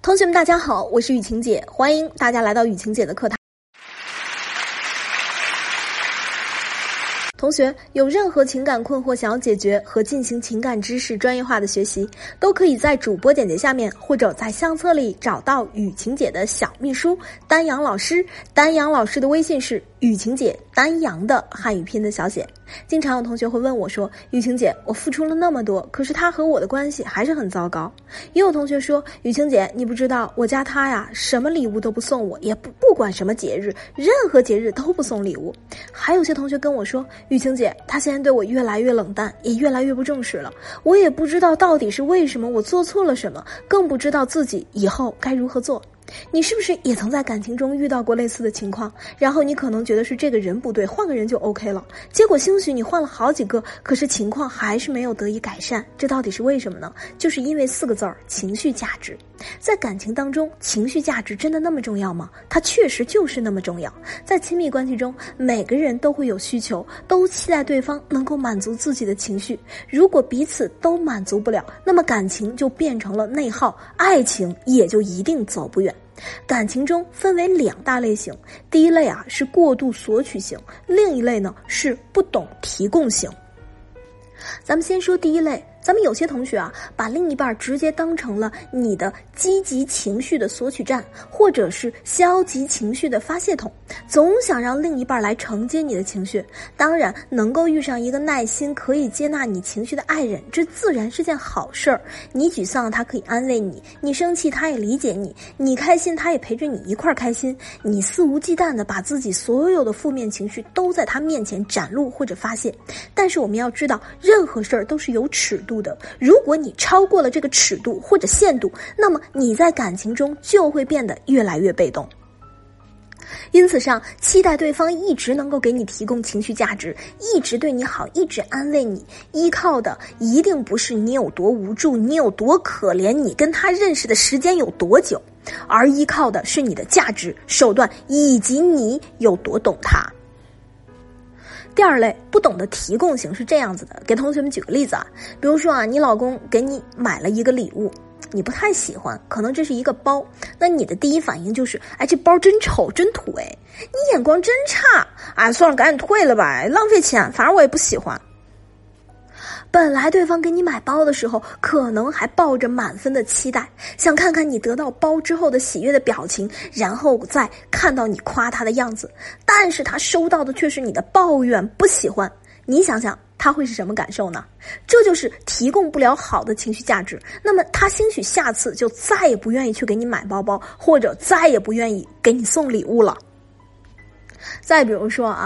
同学们，大家好，我是雨晴姐，欢迎大家来到雨晴姐的课堂。同学有任何情感困惑想要解决和进行情感知识专业化的学习，都可以在主播简介下面或者在相册里找到雨晴姐的小秘书丹阳老师。丹阳老师的微信是雨晴姐丹阳的汉语拼的小写。经常有同学会问我说，雨晴姐，我付出了那么多，可是他和我的关系还是很糟糕。也有同学说，雨晴姐，你不知道我家他呀，什么礼物都不送我，也不管什么节日，任何节日都不送礼物。还有些同学跟我说，雨晴姐，他现在对我越来越冷淡，也越来越不重视了，我也不知道到底是为什么，我做错了什么，更不知道自己以后该如何做。你是不是也曾在感情中遇到过类似的情况？然后你可能觉得是这个人不对，换个人就 OK 了，结果兴许你换了好几个，可是情况还是没有得以改善，这到底是为什么呢？就是因为4个字儿：情绪价值。在感情当中，情绪价值真的那么重要吗？它确实就是那么重要。在亲密关系中，每个人都会有需求，都期待对方能够满足自己的情绪，如果彼此都满足不了，那么感情就变成了内耗，爱情也就一定走不远。感情中分为2大类型，第一类是过度索取型，另一类呢是不懂提供型。咱们先说第一类，咱们有些同学把另一半直接当成了你的积极情绪的索取站，或者是消极情绪的发泄桶，总想让另一半来承接你的情绪。当然，能够遇上一个耐心可以接纳你情绪的爱人，这自然是件好事儿。你沮丧，他可以安慰你；你生气，他也理解你；你开心，他也陪着你一块儿开心。你肆无忌惮的把自己所有的负面情绪都在他面前展露或者发泄。但是我们要知道，任何事儿都是有尺度的，如果你超过了这个尺度或者限度，那么你在感情中就会变得越来越被动。因此上，期待对方一直能够给你提供情绪价值，一直对你好，一直安慰你，依靠的一定不是你有多无助，你有多可怜，你跟他认识的时间有多久，而依靠的是你的价值、手段，以及你有多懂他。第二类不懂得提供型是这样子的，给同学们举个例子比如说你老公给你买了一个礼物，你不太喜欢，可能这是一个包，那你的第一反应就是，哎，这包真丑真土，哎，你眼光真差，哎，算了，赶紧退了吧，浪费钱，反正我也不喜欢。本来对方给你买包的时候，可能还抱着满分的期待，想看看你得到包之后的喜悦的表情，然后再看到你夸他的样子，但是他收到的却是你的抱怨不喜欢，你想想他会是什么感受呢？这就是提供不了好的情绪价值，那么他兴许下次就再也不愿意去给你买包包，或者再也不愿意给你送礼物了。再比如说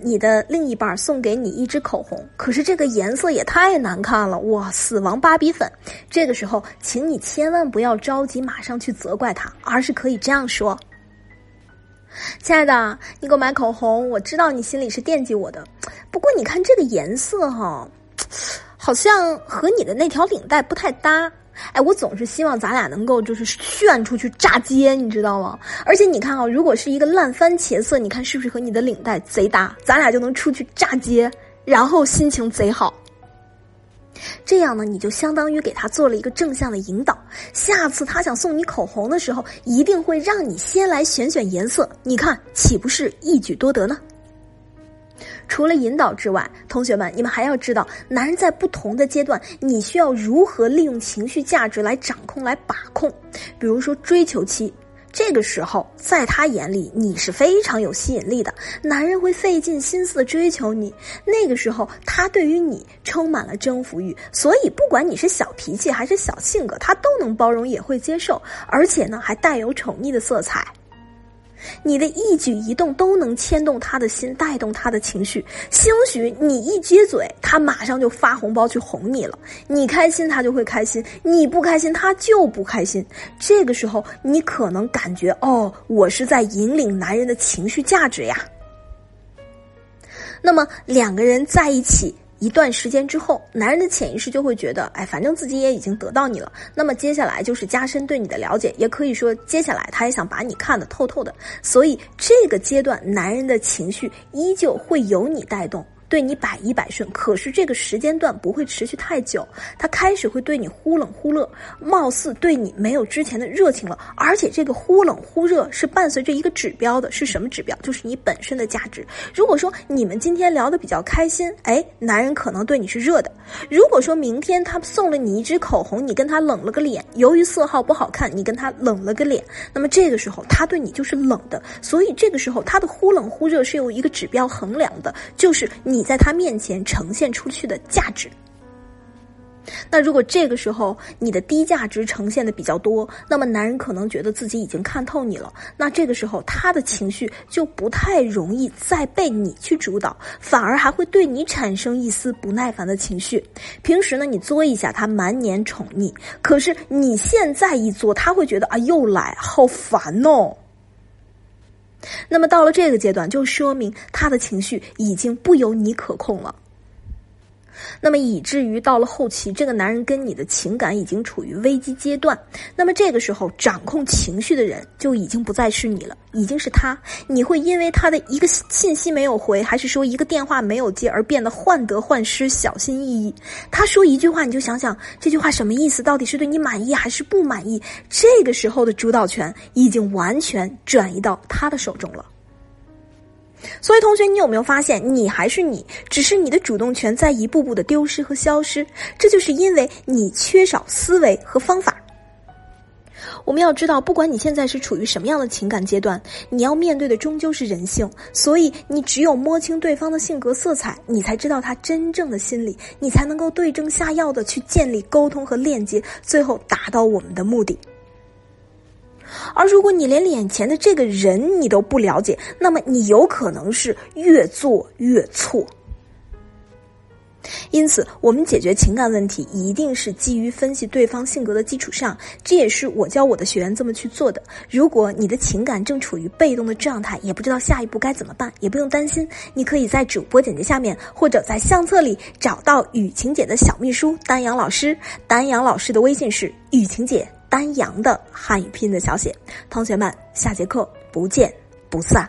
你的另一半送给你一支口红，可是这个颜色也太难看了，哇，死亡芭比粉。这个时候，请你千万不要着急马上去责怪他，而是可以这样说：亲爱的，你给我买口红，我知道你心里是惦记我的，不过你看这个颜色好像和你的那条领带不太搭。哎，我总是希望咱俩能够就是炫出去炸街，你知道吗？而且你看如果是一个烂番茄色，你看是不是和你的领带贼搭，咱俩就能出去炸街，然后心情贼好。这样呢，你就相当于给他做了一个正向的引导，下次他想送你口红的时候，一定会让你先来选选颜色，你看岂不是一举多得呢？除了引导之外，同学们，你们还要知道，男人在不同的阶段，你需要如何利用情绪价值来掌控、来把控。比如说追求期，这个时候在他眼里你是非常有吸引力的，男人会费尽心思的追求你，那个时候他对于你充满了征服欲，所以不管你是小脾气还是小性格，他都能包容，也会接受，而且呢还带有宠溺的色彩。你的一举一动都能牵动他的心，带动他的情绪，兴许你一接嘴，他马上就发红包去哄你了，你开心他就会开心，你不开心他就不开心。这个时候你可能感觉，我是在引领男人的情绪价值呀。那么2个人在一起一段时间之后，男人的潜意识就会觉得，反正自己也已经得到你了，那么接下来就是加深对你的了解，也可以说接下来他也想把你看得透透的，所以这个阶段男人的情绪依旧会由你带动，对你百依百顺，可是这个时间段不会持续太久，他开始会对你忽冷忽热，貌似对你没有之前的热情了。而且这个忽冷忽热是伴随着一个指标的，是什么指标？就是你本身的价值。如果说你们今天聊得比较开心，男人可能对你是热的。如果说明天他送了你一支口红，你跟他冷了个脸，由于色号不好看，你跟他冷了个脸，那么这个时候他对你就是冷的。所以这个时候他的忽冷忽热是有一个指标衡量的，就是你在他面前呈现出去的价值。那如果这个时候你的低价值呈现的比较多，那么男人可能觉得自己已经看透你了，那这个时候他的情绪就不太容易再被你去主导，反而还会对你产生一丝不耐烦的情绪。平时呢你作一下他满脸宠溺，可是你现在一作他会觉得又来，好烦哦。那么到了这个阶段就说明他的情绪已经不由你可控了，那么以至于到了后期这个男人跟你的情感已经处于危机阶段，那么这个时候掌控情绪的人就已经不再是你了，已经是他。你会因为他的一个信息没有回，还是说一个电话没有接而变得患得患失，小心翼翼。他说一句话你就想想这句话什么意思，到底是对你满意还是不满意。这个时候的主导权已经完全转移到他的手中了。所以同学，你有没有发现你还是你，只是你的主动权在一步步的丢失和消失，这就是因为你缺少思维和方法。我们要知道，不管你现在是处于什么样的情感阶段，你要面对的终究是人性，所以你只有摸清对方的性格色彩，你才知道他真正的心理，你才能够对症下药的去建立沟通和链接，最后达到我们的目的。而如果你连眼前的这个人你都不了解，那么你有可能是越做越错。因此我们解决情感问题一定是基于分析对方性格的基础上，这也是我教我的学员这么去做的。如果你的情感正处于被动的状态，也不知道下一步该怎么办，也不用担心，你可以在主播简介下面或者在相册里找到雨晴姐的小秘书丹阳老师，丹阳老师的微信是雨晴姐丹阳的汉语拼音的小写。同学们，下节课不见不散。